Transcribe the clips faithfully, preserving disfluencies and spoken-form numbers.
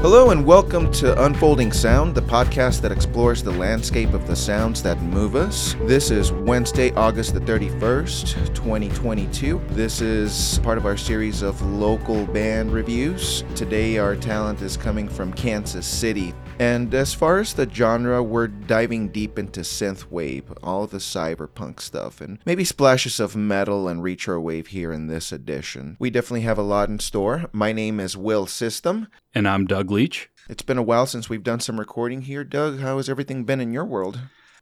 Hello and welcome to Unfolding Sound, the podcast that explores the landscape of the sounds that move us. This is Wednesday, August the thirty-first, twenty twenty-two. This is part of our series of local band reviews. Today our talent is coming from Kansas City. And as far as the genre, we're diving deep into synthwave, all the cyberpunk stuff, and maybe splashes of metal and retrowave here in this edition. We definitely have a lot in store. My name is Will System. And I'm Doug Leach. It's been a while since we've done some recording here. Doug, how has everything been in your world?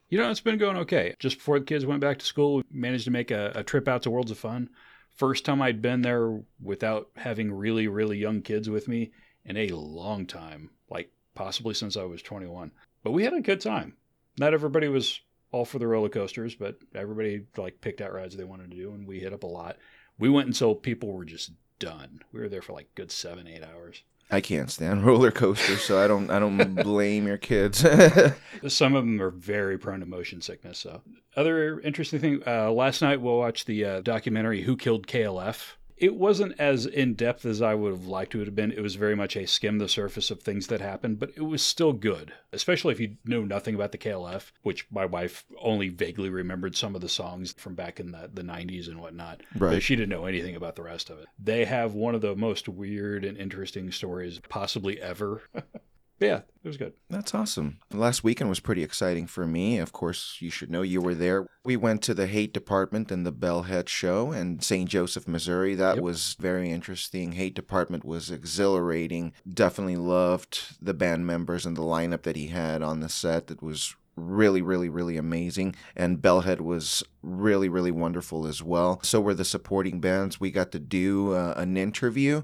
You know, it's been going okay. Just before the kids went back to school, we managed to make a, a trip out to Worlds of Fun. First time I'd been there without having really, really young kids with me in a long time. Like, possibly since I was twenty-one. But we had a good time. Not everybody was all for the roller coasters, but everybody like picked out rides they wanted to do, and we hit up a lot. We went until people were just done. We were there for like good seven, eight hours. I can't stand roller coasters, so I don't I don't blame your kids. Some of them are very prone to motion sickness. So, other interesting thing, uh, last night we'll watch the uh, documentary Who Killed K L F? It wasn't as in-depth as I would have liked it to have been. It was very much a skim the surface of things that happened, but it was still good, especially if you know nothing about the K L F, which my wife only vaguely remembered some of the songs from back in the, the nineties and whatnot. Right. But she didn't know anything about the rest of it. They have one of the most weird and interesting stories possibly ever. Yeah, it was good. That's awesome. Last weekend was pretty exciting for me. Of course, you should know you were there. We went to the Hate Department and the Bellhead show in Saint Joseph, Missouri. That yep. was very interesting. Hate Department was exhilarating. Definitely loved the band members and the lineup that he had on the set. That was really, really, really amazing. And Bellhead was really, really wonderful as well. So were the supporting bands. We got to do uh, an interview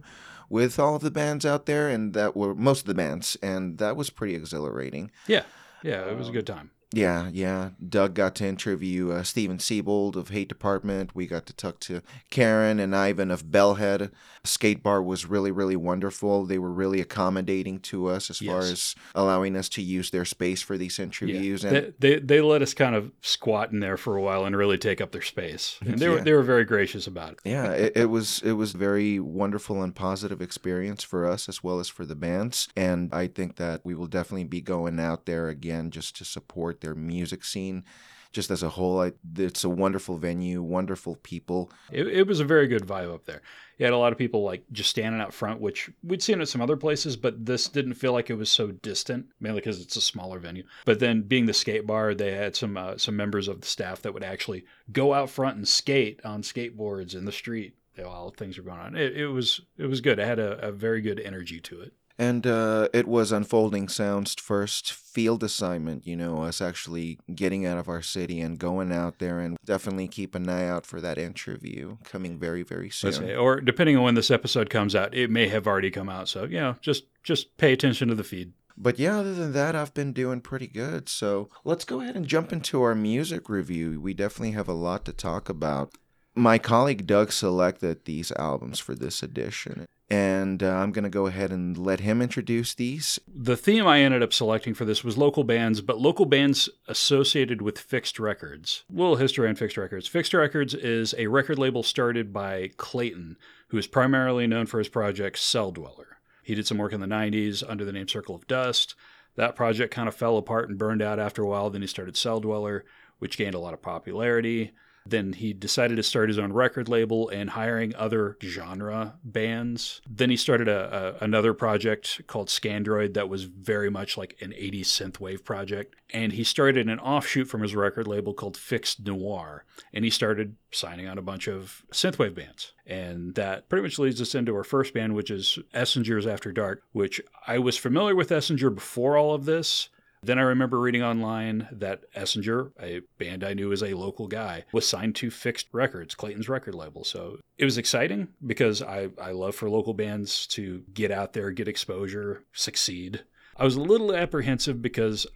with all of the bands out there, and that were most of the bands, and that was pretty exhilarating. Yeah, yeah, it was a good time. Um, yeah, yeah. Doug got to interview uh, Steven Siebold of Hate Department. We got to talk to Karen and Ivan of Bellhead. Skate Bar was really, really wonderful. They were really accommodating to us as yes. far as allowing us to use their space for these interviews. Yeah. And they, they they let us kind of squat in there for a while and really take up their space. And they yeah. were they were very gracious about it. Yeah, it, it was it was very wonderful and positive experience for us as well as for the bands. And I think that we will definitely be going out there again just to support their music scene. Just as a whole, I, it's a wonderful venue, wonderful people. It, it was a very good vibe up there. You had a lot of people like just standing out front, which we'd seen at some other places, but this didn't feel like it was so distant, mainly because it's a smaller venue. But then being the Skate Bar, they had some uh, some members of the staff that would actually go out front and skate on skateboards in the street. All things were going on. It, it was it was good. It had a, a very good energy to it. And uh, it was Unfolding Sound's first field assignment, you know, us actually getting out of our city and going out there, and definitely keep an eye out for that interview coming very, very soon. Say, or depending on when this episode comes out, it may have already come out. So, you know, just, just pay attention to the feed. But yeah, other than that, I've been doing pretty good. So let's go ahead and jump into our music review. We definitely have a lot to talk about. My colleague Doug selected these albums for this edition. And uh, I'm going to go ahead and let him introduce these. The theme I ended up selecting for this was local bands, but local bands associated with Fixed Records. A little history on Fixed Records. Fixed Records is a record label started by Clayton, who is primarily known for his project Cell Dweller. He did some work in the nineties under the name Circle of Dust. That project kind of fell apart and burned out after a while. Then he started Cell Dweller, which gained a lot of popularity. Then he decided to start his own record label and hiring other genre bands. Then he started a, a another project called Scandroid that was very much like an eighties synthwave project. And he started an offshoot from his record label called Fixed Noir. And he started signing on a bunch of synthwave bands. And that pretty much leads us into our first band, which is Essenger's After Dark, which I was familiar with Essenger before all of this. Then I remember reading online that Essenger, a band I knew as a local guy, was signed to Fixed Records, Clayton's record label. So it was exciting because I, I love for local bands to get out there, get exposure, succeed. I was a little apprehensive because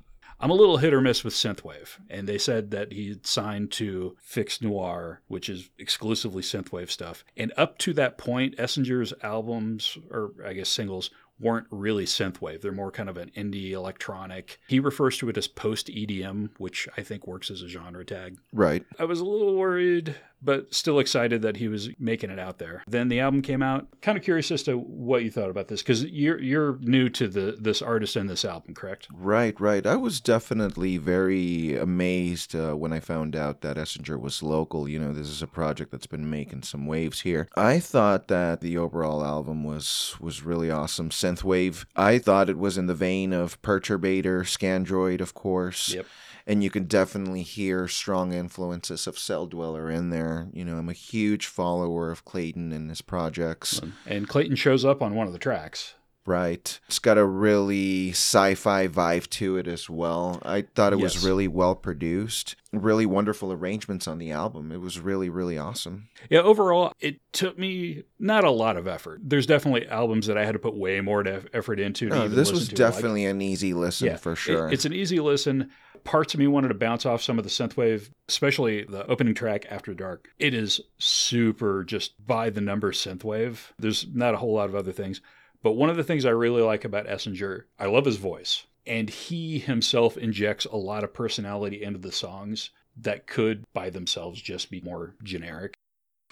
I'm a little hit or miss with synthwave. And they said that he signed to Fixed Noir, which is exclusively synthwave stuff. And up to that point, Essenger's albums, or I guess singles, weren't really synthwave. They're more kind of an indie electronic. He refers to it as post E D M, which I think works as a genre tag. Right. I was a little worried but still excited that he was making it out there. Then the album came out. Kind of curious as to what you thought about this, because you're you're new to the this artist and this album, correct? Right, right. I was definitely very amazed uh, when I found out that Essenger was local. You know, this is a project that's been making some waves here. I thought that the overall album was was really awesome. Synthwave. I thought it was in the vein of Perturbator, Scandroid, of course. Yep. And you can definitely hear strong influences of Cell Dweller in there. You know, I'm a huge follower of Clayton and his projects. And Clayton shows up on one of the tracks. Right. It's got a really sci-fi vibe to it as well. I thought it yes. was really well produced. Really wonderful arrangements on the album. It was really, really awesome. Yeah, overall, it took me not a lot of effort. There's definitely albums that I had to put way more effort into. To no, even this was to. definitely like, an easy listen yeah, for sure. It, it's an easy listen. Parts of me wanted to bounce off some of the synthwave, especially the opening track, After Dark. It is super just by-the-numbers synthwave. There's not a whole lot of other things. But one of the things I really like about Essenger, I love his voice. And he himself injects a lot of personality into the songs that could by themselves just be more generic.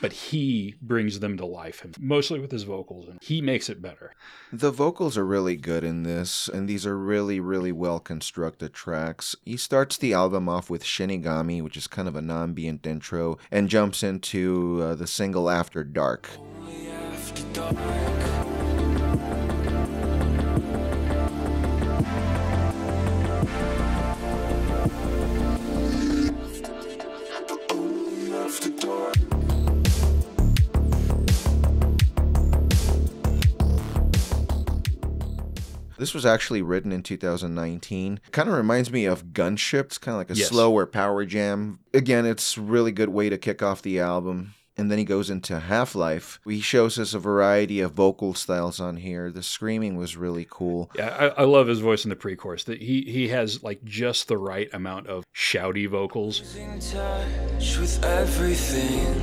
But he brings them to life, mostly with his vocals, and he makes it better. The vocals are really good in this, and these are really, really well-constructed tracks. He starts the album off with Shinigami, which is kind of an ambient intro, and jumps into uh, the single After Dark. Only after dark. This was actually written in two thousand nineteen. Kind of reminds me of Gunship. It's kind of like a yes. slower power jam. Again, it's a really good way to kick off the album. And then he goes into Half Life. He shows us a variety of vocal styles on here. The screaming was really cool. Yeah, I, I love his voice in the pre-chorus. That he he has like just the right amount of shouty vocals. In touch with everything.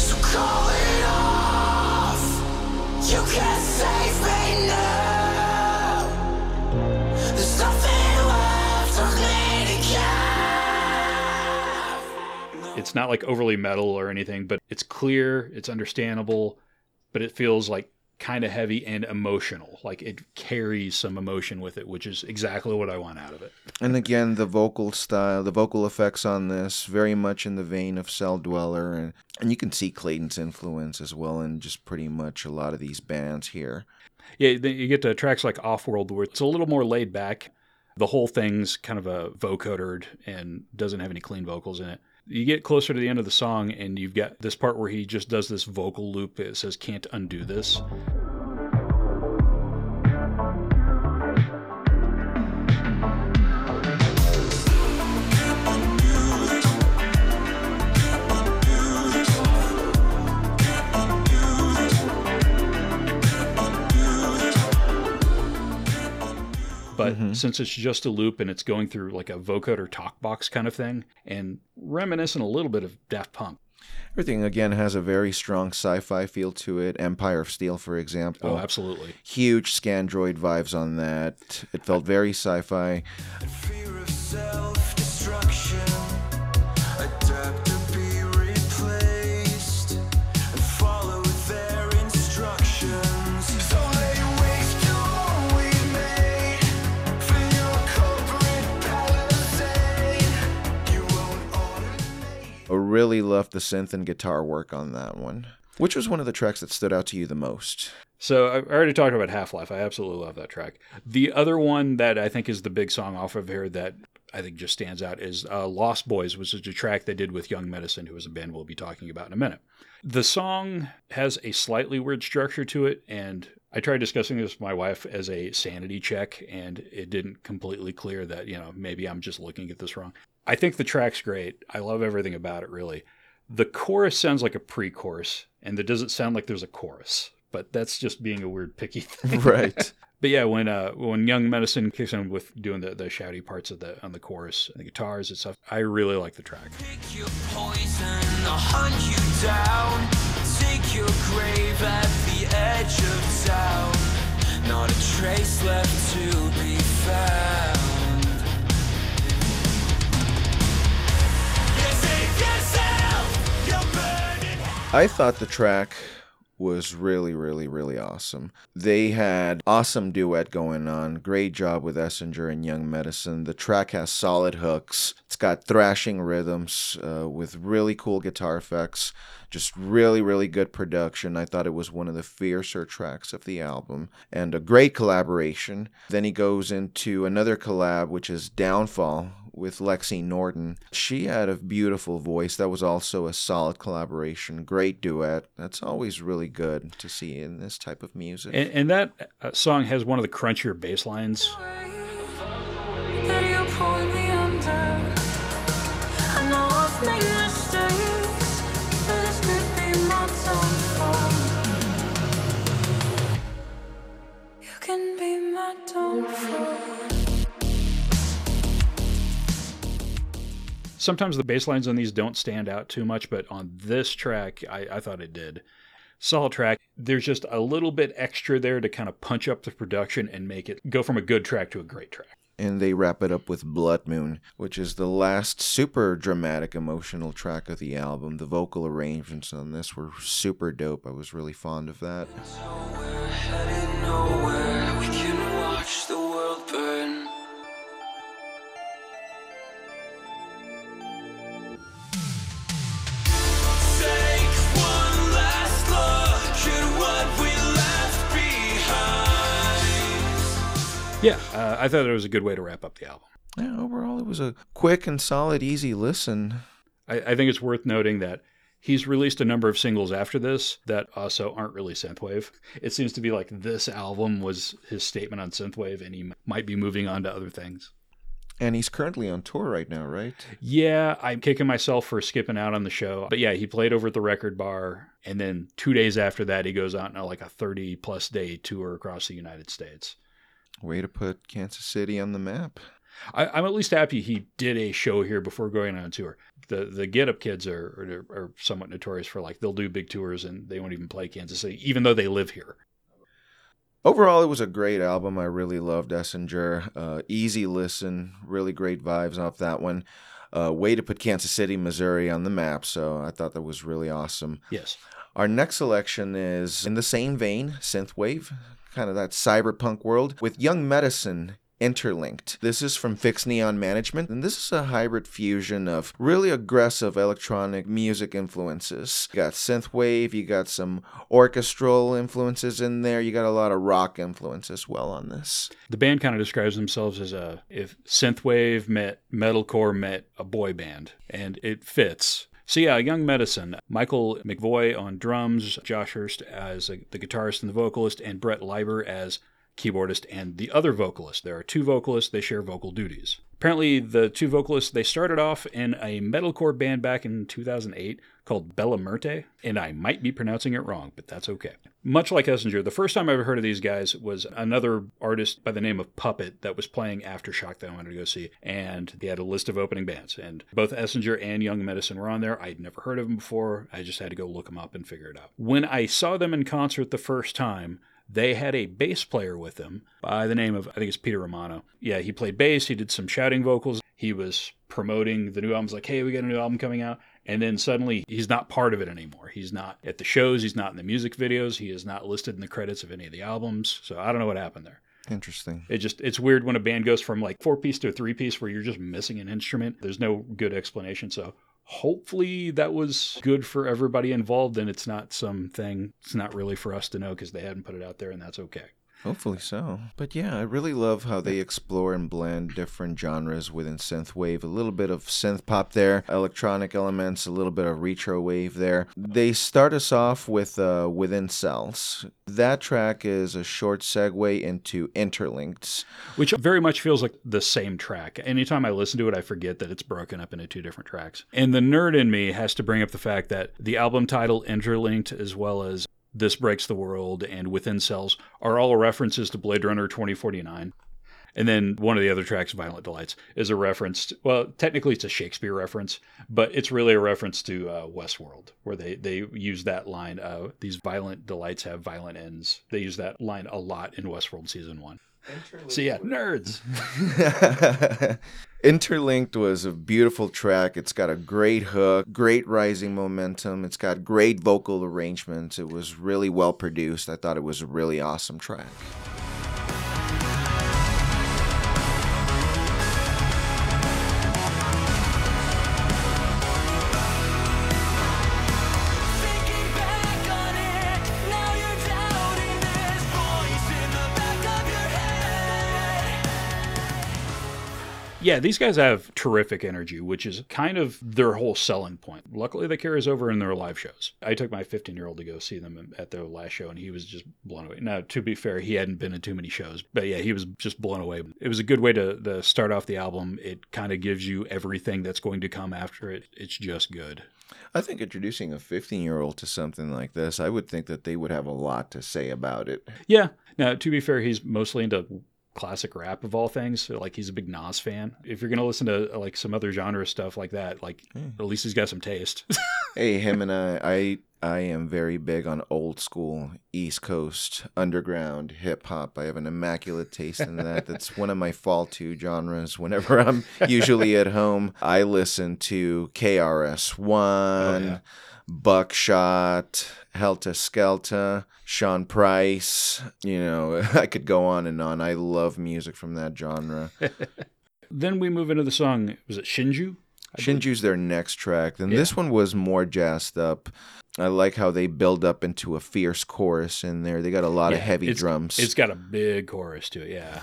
So call it off. You can't save me now. There's nothing left of me to care. It's not like overly metal or anything, but it's clear, it's understandable, but it feels like kind of heavy and emotional. Like it carries some emotion with it, which is exactly what I want out of it. And again, the vocal style, the vocal effects on this, very much in the vein of Cell Dweller. And, and you can see Clayton's influence as well in just pretty much a lot of these bands here. Yeah, you get to tracks like Offworld where it's a little more laid back. The whole thing's kind of a vocodered and doesn't have any clean vocals in it. You get closer to the end of the song, and you've got this part where he just does this vocal loop that says, "Can't undo this." But mm-hmm. since it's just a loop and it's going through like a vocoder talk box kind of thing and reminiscent a little bit of Daft Punk. Everything, again, has a very strong sci-fi feel to it. Empire of Steel, for example. Oh, absolutely. Huge Scandroid vibes on that. It felt very sci-fi. The fear of self-destruction. Adapt to be replaced. And follow their instructions. So they waste all we made. I really loved the synth and guitar work on that one. Which was one of the tracks that stood out to you the most? So I already talked about Half-Life. I absolutely love that track. The other one that I think is the big song off of here that I think just stands out is uh, Lost Boys, which is a track they did with Young Medicine, who is a band we'll be talking about in a minute. The song has a slightly weird structure to it, and I tried discussing this with my wife as a sanity check, and it didn't completely clear that, you know, maybe I'm just looking at this wrong. I think the track's great. I love everything about it, really. The chorus sounds like a pre-chorus, and it doesn't sound like there's a chorus, but that's just being a weird picky thing. Right. But yeah, when uh, when Young Medicine kicks in with doing the, the shouty parts of the on the chorus and the guitars and stuff, I really like the track. Take your poison, I'll hunt you down. Take your grave at the edge of town. Not a trace left to be found. I thought the track was really, really, really awesome. They had awesome duet going on. Great job with Essenger and Young Medicine. The track has solid hooks. It's got thrashing rhythms uh, with really cool guitar effects. Just really, really good production. I thought it was one of the fiercer tracks of the album and a great collaboration. Then he goes into another collab, which is Downfall with Lexi Norton. She had a beautiful voice. That was also a solid collaboration. Great duet. That's always really good to see in this type of music. And, and that song has one of the crunchier bass lines. Sometimes the bass lines on these don't stand out too much, but on this track, I, I thought it did. Solid track. There's just a little bit extra there to kind of punch up the production and make it go from a good track to a great track. And they wrap it up with Blood Moon, which is the last super dramatic, emotional track of the album. The vocal arrangements on this were super dope. I was really fond of that. Nowhere, headed nowhere. We can watch the world burn. Yeah, uh, I thought it was a good way to wrap up the album. Yeah, overall, it was a quick and solid, easy listen. I, I think it's worth noting that he's released a number of singles after this that also aren't really synthwave. It seems to be like this album was his statement on synthwave, and he might be moving on to other things. And he's currently on tour right now, right? Yeah, I'm kicking myself for skipping out on the show. But yeah, he played over at the Record Bar. And then two days after that, he goes out on like a thirty-plus day tour across the United States. Way to put Kansas City on the map. I, I'm at least happy he did a show here before going on tour. The the Get Up Kids are, are are somewhat notorious for like they'll do big tours and they won't even play Kansas City, even though they live here. Overall, it was a great album. I really loved Essenger. Uh, easy listen. Really great vibes off that one. Uh, way to put Kansas City, Missouri on the map. So I thought that was really awesome. Yes. Our next selection is in the same vein, synthwave, kind of that cyberpunk world, with Young Medicine, Interlinked. This is from Fixed Neon Management, and this is a hybrid fusion of really aggressive electronic music influences. You got synthwave, you got some orchestral influences in there, you got a lot of rock influence as well on this. The band kind of describes themselves as a if synthwave met metalcore met a boy band, and it fits. So yeah, Young Medicine, Michael McVoy on drums, Josh Hurst as a, the guitarist and the vocalist, and Brett Leiber as keyboardist and the other vocalist. There are two vocalists, they share vocal duties. Apparently the two vocalists, they started off in a metalcore band back in two thousand eight called Bella Merte, and I might be pronouncing it wrong, but that's okay. Much like Essenger, the first time I ever heard of these guys was another artist by the name of Puppet that was playing Aftershock that I wanted to go see, and they had a list of opening bands, and both Essenger and Young Medicine were on there. I'd never heard of them before. I just had to go look them up and figure it out. When I saw them in concert the first time, they had a bass player with them by the name of, I think it's Peter Romano. Yeah, he played bass. He did some shouting vocals. He was promoting the new albums like, hey, we got a new album coming out. And then suddenly he's not part of it anymore. He's not at the shows. He's not in the music videos. He is not listed in the credits of any of the albums. So I don't know what happened there. Interesting. It just, it's weird when a band goes from like four piece to a three piece where you're just missing an instrument. There's no good explanation. So hopefully that was good for everybody involved and it's not something, it's not really for us to know because they hadn't put it out there and that's okay. Hopefully so. But yeah, I really love how they explore and blend different genres within synthwave. A little bit of synth pop there, electronic elements, a little bit of retro wave there. They start us off with uh, Within Cells. That track is a short segue into Interlinked, which very much feels like the same track. Anytime I listen to it, I forget that it's broken up into two different tracks. And the nerd in me has to bring up the fact that the album title Interlinked as well as This Breaks the World and Within Cells are all references to Blade Runner twenty forty-nine. And then one of the other tracks, Violent Delights, is a reference to, well, technically it's a Shakespeare reference, but it's really a reference to uh, Westworld, where they, they use that line, uh, these violent delights have violent ends. They use that line a lot in Westworld Season one. So yeah, nerds. Interlinked was a beautiful track. It's got a great hook, great rising momentum. It's got great vocal arrangements. It was really well produced. I thought it was a really awesome track. Yeah, these guys have terrific energy, which is kind of their whole selling point. Luckily, that carries over in their live shows. I took my fifteen-year-old to go see them at their last show, and he was just blown away. Now, to be fair, he hadn't been to too many shows, but yeah, he was just blown away. It was a good way to, to start off the album. It kind of gives you everything that's going to come after it. It's just good. I think introducing a fifteen-year-old to something like this, I would think that they would have a lot to say about it. Yeah. Now, to be fair, he's mostly into classic rap of all things. Like, he's a big Nas fan. If you're gonna listen to like some other genre stuff like that, like mm. at least he's got some taste. Hey, him and I, I I am very big on old school East Coast underground hip hop. I have an immaculate taste in that. That's one of my fall to genres. Whenever I'm usually at home, I listen to K R S One, oh, yeah. Buckshot, Helter Skelter, Sean Price. You know, I could go on and on. I love music from that genre. Then we move into the song, was it Shinju? I Shinju's their next track. Then yeah. This one was more jazzed up. I like how they build up into a fierce chorus in there. They got a lot yeah, of heavy it's, drums. It's got a big chorus to it, yeah.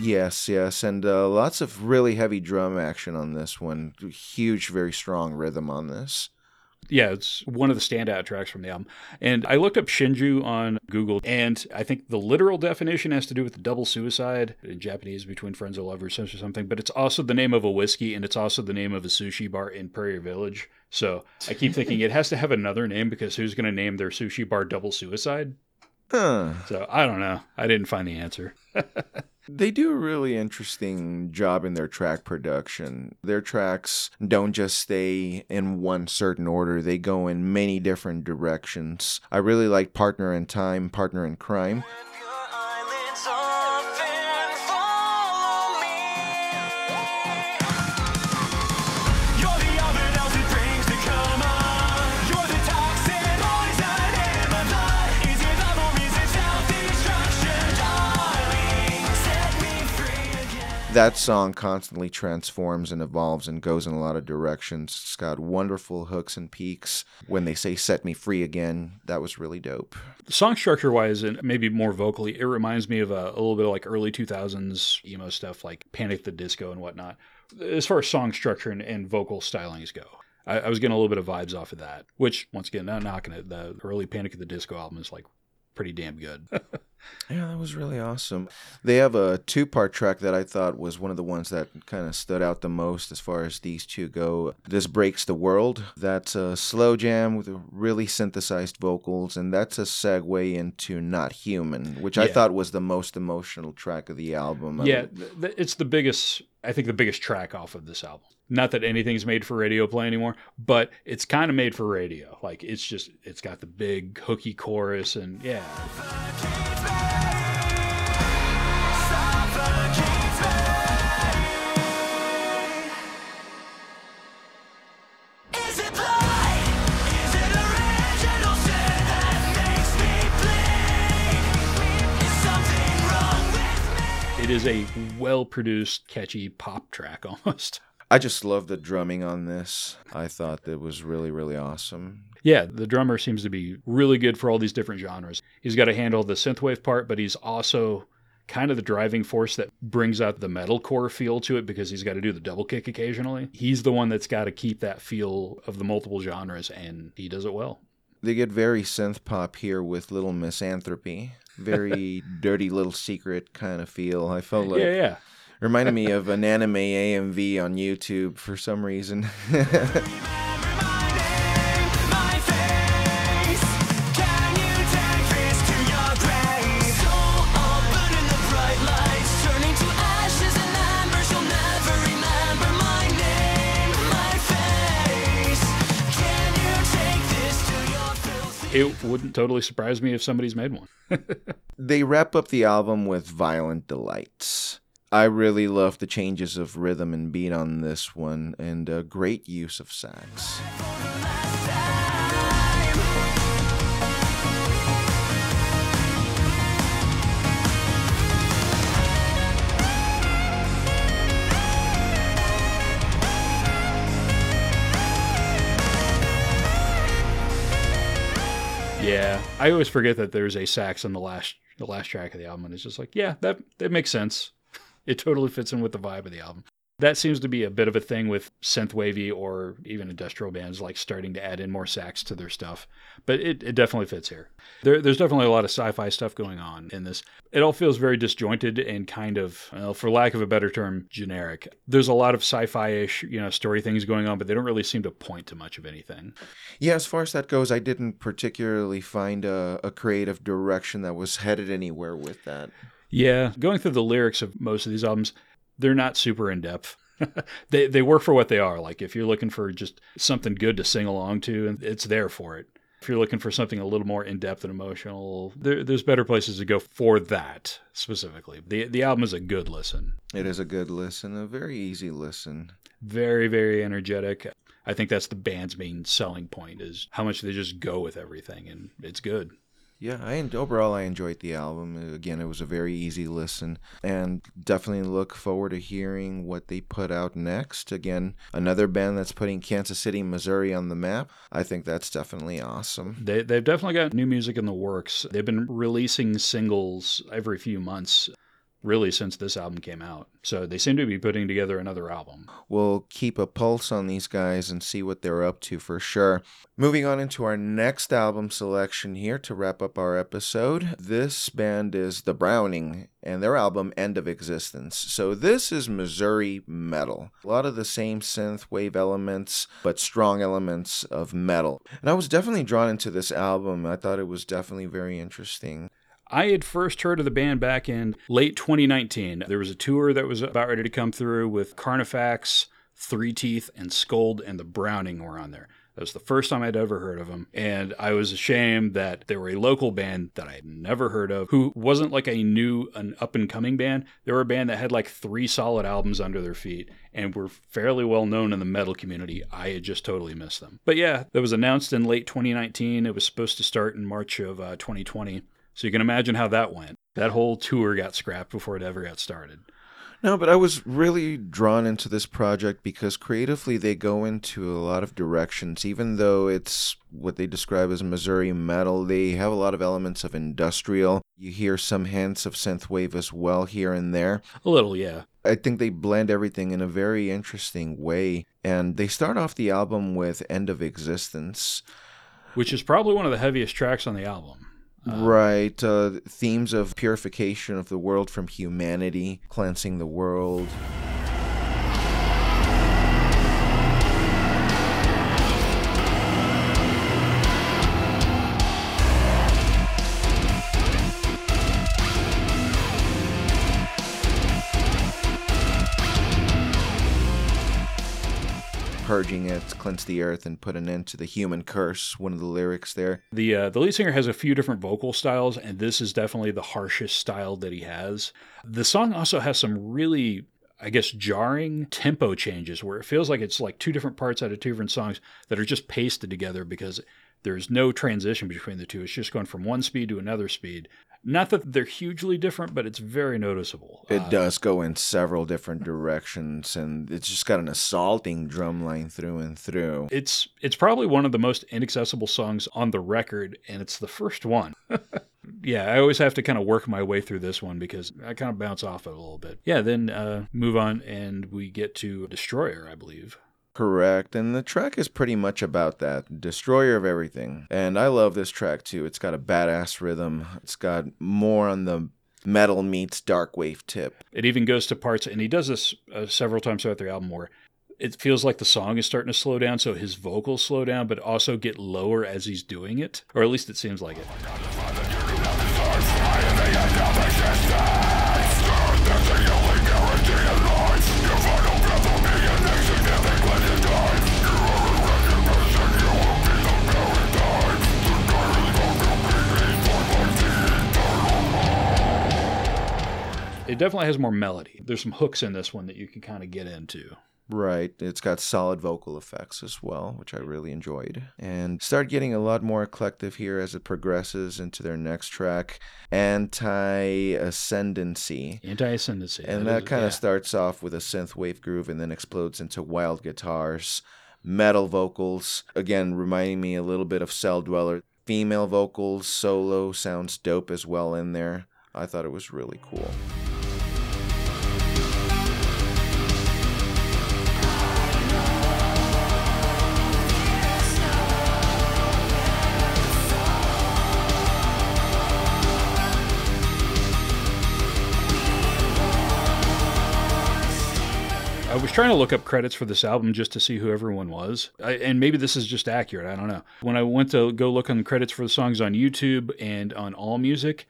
Yes, yes, and uh, lots of really heavy drum action on this one. Huge, very strong rhythm on this. Yeah, it's one of the standout tracks from the album. And I looked up Shinju on Google, and I think the literal definition has to do with the double suicide in Japanese, between friends or lovers or something, but it's also the name of a whiskey, and it's also the name of a sushi bar in Prairie Village. So I keep thinking it has to have another name, because who's going to name their sushi bar Double Suicide? Huh. So I don't know. I didn't find the answer. They do a really interesting job in their track production. Their tracks don't just stay in one certain order. They go in many different directions. I really like Partner in Time, Partner in Crime. That song constantly transforms and evolves and goes in a lot of directions. It's got wonderful hooks and peaks. When they say, set me free again, that was really dope. Song structure-wise, and maybe more vocally, it reminds me of a, a little bit of like early two thousands emo stuff, like Panic! at the Disco and whatnot, as far as song structure and, and vocal stylings go. I, I was getting a little bit of vibes off of that, which, once again, not knocking it. The early Panic! at the Disco album is like pretty damn good. Yeah, that was really awesome. They have a two-part track that I thought was one of the ones that kind of stood out the most as far as these two go. This Breaks the World. That's a slow jam with really synthesized vocals, and that's a segue into Not Human, which yeah. I thought was the most emotional track of the album. Yeah, it's the biggest, I think the biggest track off of this album. Not that anything's made for radio play anymore, but it's kind of made for radio. Like, it's just, it's got the big hooky chorus and yeah. It is a well-produced, catchy pop track almost. I just love the drumming on this. I thought that was really, really awesome. Yeah, the drummer seems to be really good for all these different genres. He's got to handle the synthwave part, but he's also kind of the driving force that brings out the metalcore feel to it, because he's got to do the double kick occasionally. He's the one that's got to keep that feel of the multiple genres, and he does it well. They get very synth pop here with Little Misanthropy. Very Dirty Little Secret kind of feel. I felt like yeah, yeah. Reminded me of an anime A M V on YouTube for some reason. it wouldn't totally surprise me if somebody's made one. They wrap up the album with Violent Delights. I really love the changes of rhythm and beat on this one, and a great use of sax. Yeah, I always forget that there's a sax in the last the last track of the album, and it's just like, yeah, that that makes sense. It totally fits in with the vibe of the album. That seems to be a bit of a thing with synthwavy or even industrial bands, like starting to add in more sax to their stuff. But it, it definitely fits here. There, there's definitely a lot of sci-fi stuff going on in this. It all feels very disjointed and kind of, well, for lack of a better term, generic. There's a lot of sci-fi-ish, you know, story things going on, but they don't really seem to point to much of anything. Yeah, as far as that goes, I didn't particularly find a, a creative direction that was headed anywhere with that. Yeah, going through the lyrics of most of these albums, they're not super in-depth. they they work for what they are. Like, if you're looking for just something good to sing along to, and it's there for it. If you're looking for something a little more in-depth and emotional, there, there's better places to go for that specifically. The the album is a good listen. It is a good listen, a very easy listen. Very, very energetic. I think that's the band's main selling point, is how much they just go with everything, and it's good. Yeah, I overall I enjoyed the album. Again, it was a very easy listen, and definitely look forward to hearing what they put out next. Again, another band that's putting Kansas City, Missouri on the map. I think that's definitely awesome. They, they've definitely got new music in the works. They've been releasing singles every few months, really, since this album came out. So they seem to be putting together another album. We'll keep a pulse on these guys and see what they're up to for sure. Moving on into our next album selection here to wrap up our episode. This band is The Browning and their album End of Existence. So this is Missouri metal. A lot of the same synth wave elements, but strong elements of metal. And I was definitely drawn into this album. I thought it was definitely very interesting. I had first heard of the band back in late twenty nineteen. There was a tour that was about ready to come through with Carnifax, Three Teeth, and Scold, and The Browning were on there. That was the first time I'd ever heard of them, and I was ashamed that they were a local band that I had never heard of, who wasn't like a new, an up-and-coming band. They were a band that had like three solid albums under their feet and were fairly well known in the metal community. I had just totally missed them. But yeah, that was announced in late twenty nineteen. It was supposed to start in March of uh, twenty twenty. So you can imagine how that went. That whole tour got scrapped before it ever got started. No, but I was really drawn into this project because creatively they go into a lot of directions. Even though it's what they describe as Missouri metal, they have a lot of elements of industrial. You hear some hints of synthwave as well here and there. A little, yeah. I think they blend everything in a very interesting way. And they start off the album with End of Existence, which is probably one of the heaviest tracks on the album. Um, right. Uh, themes of purification of the world from humanity, cleansing the world. Purging it, cleanse the earth, and put an end to the human curse, one of the lyrics there. The uh, the lead singer has a few different vocal styles, and this is definitely the harshest style that he has. The song also has some really, I guess, jarring tempo changes, where it feels like it's like two different parts out of two different songs that are just pasted together because there's no transition between the two. It's just going from one speed to another speed. Not that they're hugely different, but it's very noticeable. It uh, does go in several different directions, and it's just got an assaulting drum line through and through. It's it's probably one of the most inaccessible songs on the record, and it's the first one. Yeah, I always have to kind of work my way through this one because I kind of bounce off it a little bit. Yeah, then uh, move on, and we get to Destroyer, I believe. Correct, and the track is pretty much about that, destroyer of everything. And I love this track too. It's got a badass rhythm. It's got more on the metal meets dark wave tip. It even goes to parts, and he does this uh, several times throughout the album, where it feels like the song is starting to slow down, so his vocals slow down, but also get lower as he's doing it, or at least it seems like it. it definitely has more melody. There's some hooks in this one that you can kind of get into. Right. It's got solid vocal effects as well, which I really enjoyed. And start getting a lot more eclectic here as it progresses into their next track, Anti-Ascendancy. Anti-Ascendancy. And that, that kind of yeah. starts off with a synth wave groove and then explodes into wild guitars, metal vocals, again, reminding me a little bit of Cell Dweller. Female vocals, solo sounds dope as well in there. I thought it was really cool. I was trying to look up credits for this album just to see who everyone was. I, and maybe this is just accurate. I don't know. When I went to go look on the credits for the songs on YouTube and on AllMusic,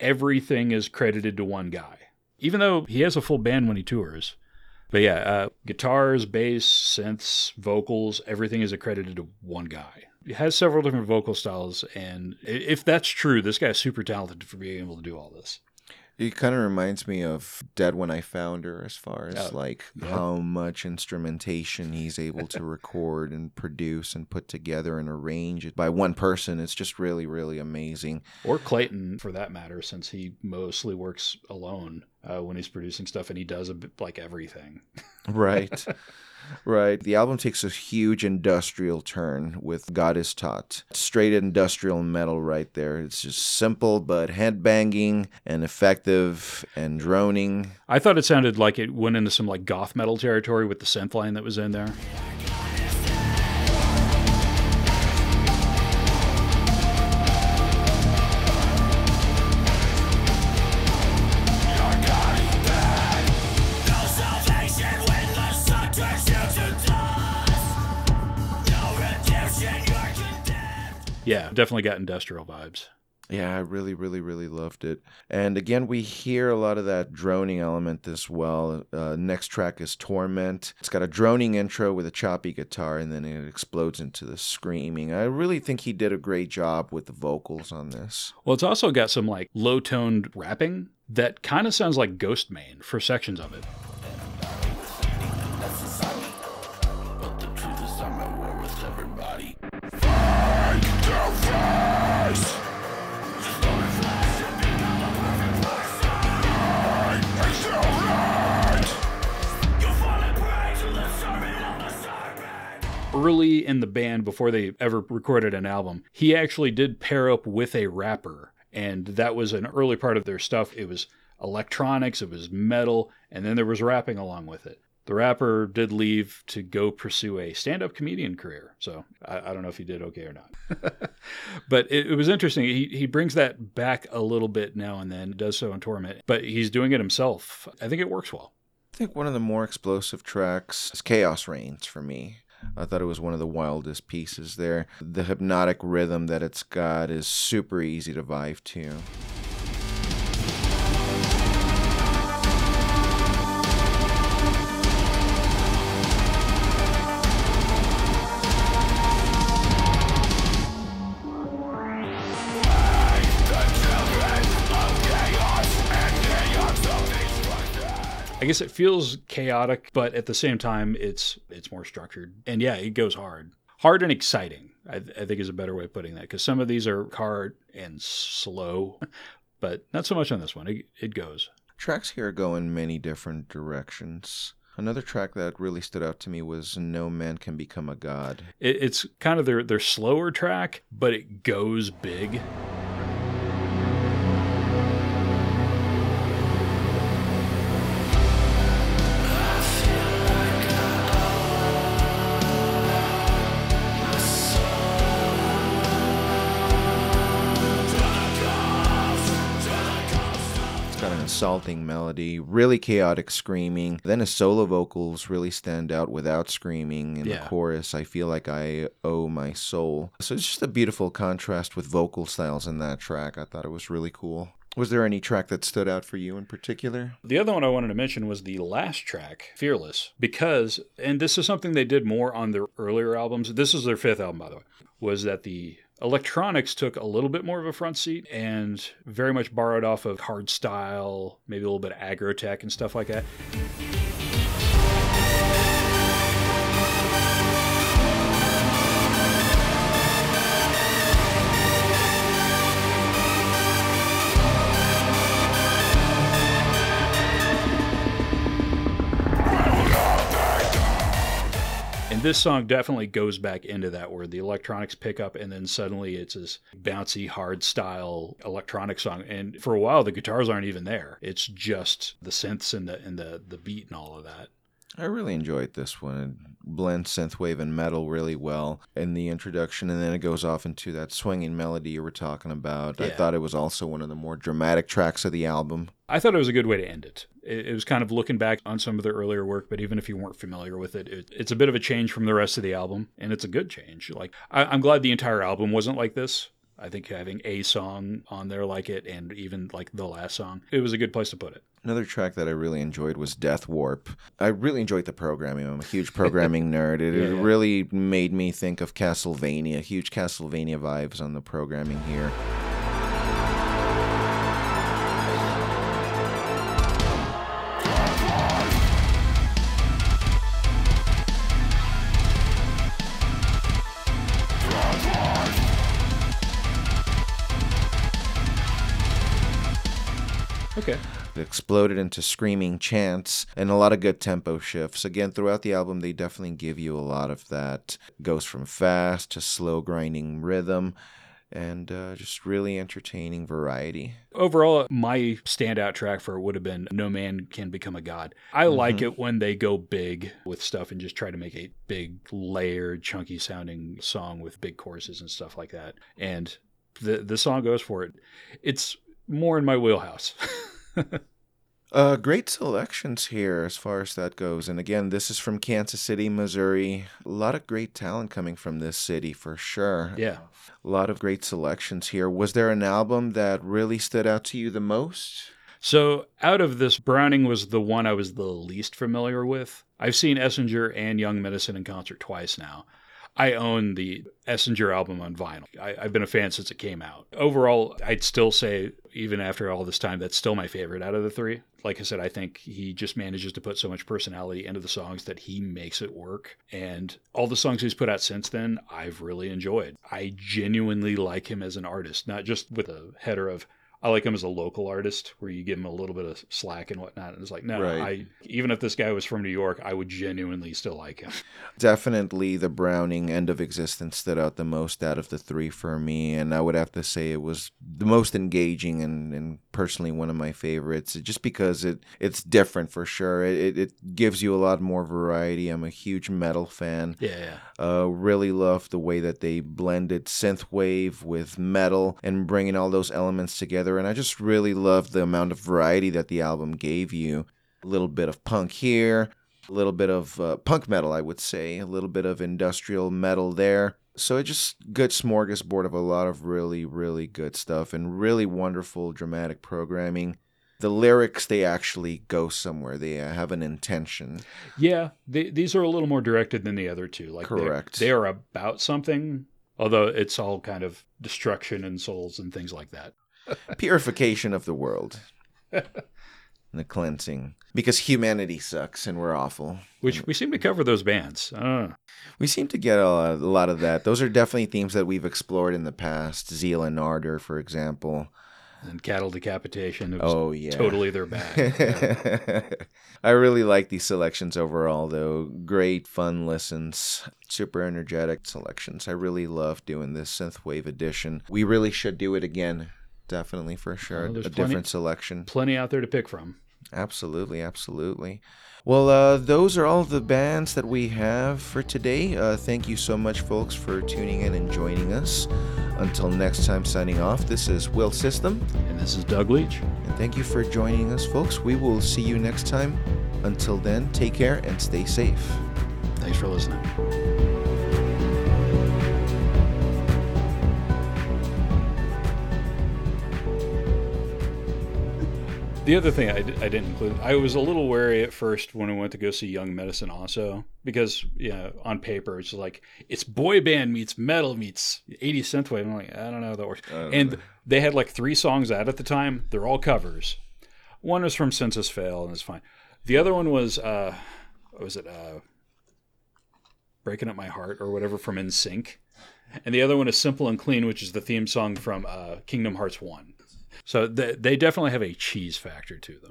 everything is credited to one guy, even though he has a full band when he tours. But yeah, uh, guitars, bass, synths, vocals, everything is accredited to one guy. He has several different vocal styles. And if that's true, this guy's super talented for being able to do all this. It kind of reminds me of Dead When I Found Her as far as oh, like yeah. how much instrumentation he's able to record and produce and put together and arrange it by one person. It's just really, really amazing. Or Clayton, for that matter, since he mostly works alone uh, when he's producing stuff, and he does a bit, like everything. Right. Right. The album takes a huge industrial turn with God Is Taught. Straight industrial metal right there. It's just simple but headbanging and effective and droning. I thought it sounded like it went into some like goth metal territory with the synth line that was in there. Yeah, definitely got industrial vibes. Yeah, I really, really, really loved it. And again, we hear a lot of that droning element as well. Uh, next track is Torment. It's got a droning intro with a choppy guitar, and then it explodes into the screaming. I really think he did a great job with the vocals on this. Well, it's also got some like low-toned rapping that kind of sounds like Ghostmain for sections of it. Early in the band, before they ever recorded an album, he actually did pair up with a rapper, and that was an early part of their stuff. It was electronics, it was metal, and then there was rapping along with it. The rapper did leave to go pursue a stand-up comedian career, so I, I don't know if he did okay or not. But it, it was interesting. He he brings that back a little bit now and then, does so in Torment, but he's doing it himself. I think it works well. I think one of the more explosive tracks is Chaos Reigns for me. I thought it was one of the wildest pieces there. The hypnotic rhythm that it's got is super easy to vibe to. I guess it feels chaotic, but at the same time, it's it's more structured. And yeah, it goes hard. Hard and exciting, I, th- I think is a better way of putting that, because some of these are hard and slow, but not so much on this one. It, it goes. Tracks here go in many different directions. Another track that really stood out to me was No Man Can Become a God. It, it's kind of their, their slower track, but it goes big. Insulting melody, really chaotic screaming. Then his solo vocals really stand out without screaming. In yeah. the chorus, I feel like I owe my soul. So it's just a beautiful contrast with vocal styles in that track. I thought it was really cool. Was there any track that stood out for you in particular? The other one I wanted to mention was the last track, Fearless, because, and this is something they did more on their earlier albums, this is their fifth album, by the way, was that the Electronics took a little bit more of a front seat and very much borrowed off of hard style, maybe a little bit of aggro tech and stuff like that. This song definitely goes back into that where the electronics pick up and then suddenly it's this bouncy, hard style electronic song. And for a while, the guitars aren't even there. It's just the synths and the and the, the beat and all of that. I really enjoyed this one. It blends synthwave and metal really well in the introduction, and then it goes off into that swinging melody you were talking about. Yeah. I thought it was also one of the more dramatic tracks of the album. I thought it was a good way to end it. It was kind of looking back on some of their earlier work, but even if you weren't familiar with it, it it's a bit of a change from the rest of the album, and it's a good change. Like I, I'm glad the entire album wasn't like this. I think having a song on there like it, and even like the last song, it was a good place to put it. Another track that I really enjoyed was Death Warp. I really enjoyed the programming. I'm a huge programming nerd. It, yeah. It really made me think of Castlevania, huge Castlevania vibes on the programming here. Okay. It exploded into screaming chants and a lot of good tempo shifts. Again, throughout the album, they definitely give you a lot of that. It goes from fast to slow grinding rhythm and uh, just really entertaining variety. Overall, my standout track for it would have been No Man Can Become a God. I mm-hmm. like it when they go big with stuff and just try to make a big, layered, chunky sounding song with big choruses and stuff like that. And the, the song goes for it. It's more in my wheelhouse. uh, great selections here as far as that goes. And again, this is from Kansas City, Missouri. A lot of great talent coming from this city for sure. Yeah. A lot of great selections here. Was there an album that really stood out to you the most? So out of this, Browning was the one I was the least familiar with. I've seen Essenger and Young Medicine in concert twice now. I own the Essenger album on vinyl. I, I've been a fan since it came out. Overall, I'd still say, even after all this time, that's still my favorite out of the three. Like I said, I think he just manages to put so much personality into the songs that he makes it work. And all the songs he's put out since then, I've really enjoyed. I genuinely like him as an artist, not just with a header of, I like him as a local artist, where you give him a little bit of slack and whatnot. And it's like, no, right. I, even if this guy was from New York, I would genuinely still like him. Definitely the Browning End of Existence stood out the most out of the three for me. And I would have to say it was the most engaging and, and personally one of my favorites, just because it it's different for sure. It, it gives you a lot more variety. I'm a huge metal fan. Yeah. Uh, really love the way that they blended synthwave with metal and bringing all those elements together. And I just really love the amount of variety that the album gave you. A little bit of punk here, a little bit of uh, punk metal, I would say, a little bit of industrial metal there. So it's just good smorgasbord of a lot of really, really good stuff and really wonderful dramatic programming. The lyrics, they actually go somewhere. They have an intention. Yeah, they, these are a little more directed than the other two. Like correct. They are about something, although it's all kind of destruction and souls and things like that. Purification of the world. The cleansing. Because humanity sucks and we're awful. Which we seem to cover those bands. Uh. We seem to get a lot of that. Those are definitely themes that we've explored in the past. Zeal and Ardor, for example. And cattle decapitation. Oh, yeah. Totally their bag. Yeah. I really like these selections overall, though. Great, fun listens. Super energetic selections. I really love doing this synthwave edition. We really should do it again. Definitely, for sure. Well, a plenty, different selection. Plenty out there to pick from. Absolutely, absolutely. Well, uh, those are all the bands that we have for today. Uh, thank you so much, folks, for tuning in and joining us. Until next time, signing off, this is Will System. And this is Doug Leach. And thank you for joining us, folks. We will see you next time. Until then, take care and stay safe. Thanks for listening. The other thing I, I didn't include, I was a little wary at first when I went to go see Young Medicine also, because, you know, on paper, it's like, it's boy band meets metal meets eighties synthwave. I'm like, I don't know how that works. And know. They had like three songs out at the time. They're all covers. One was from Census Fail, and it's fine. The other one was, uh, what was it? Uh, Breaking Up My Heart or whatever from N Sync. And the other one is Simple and Clean, which is the theme song from uh, Kingdom Hearts one. So they, they definitely have a cheese factor to them.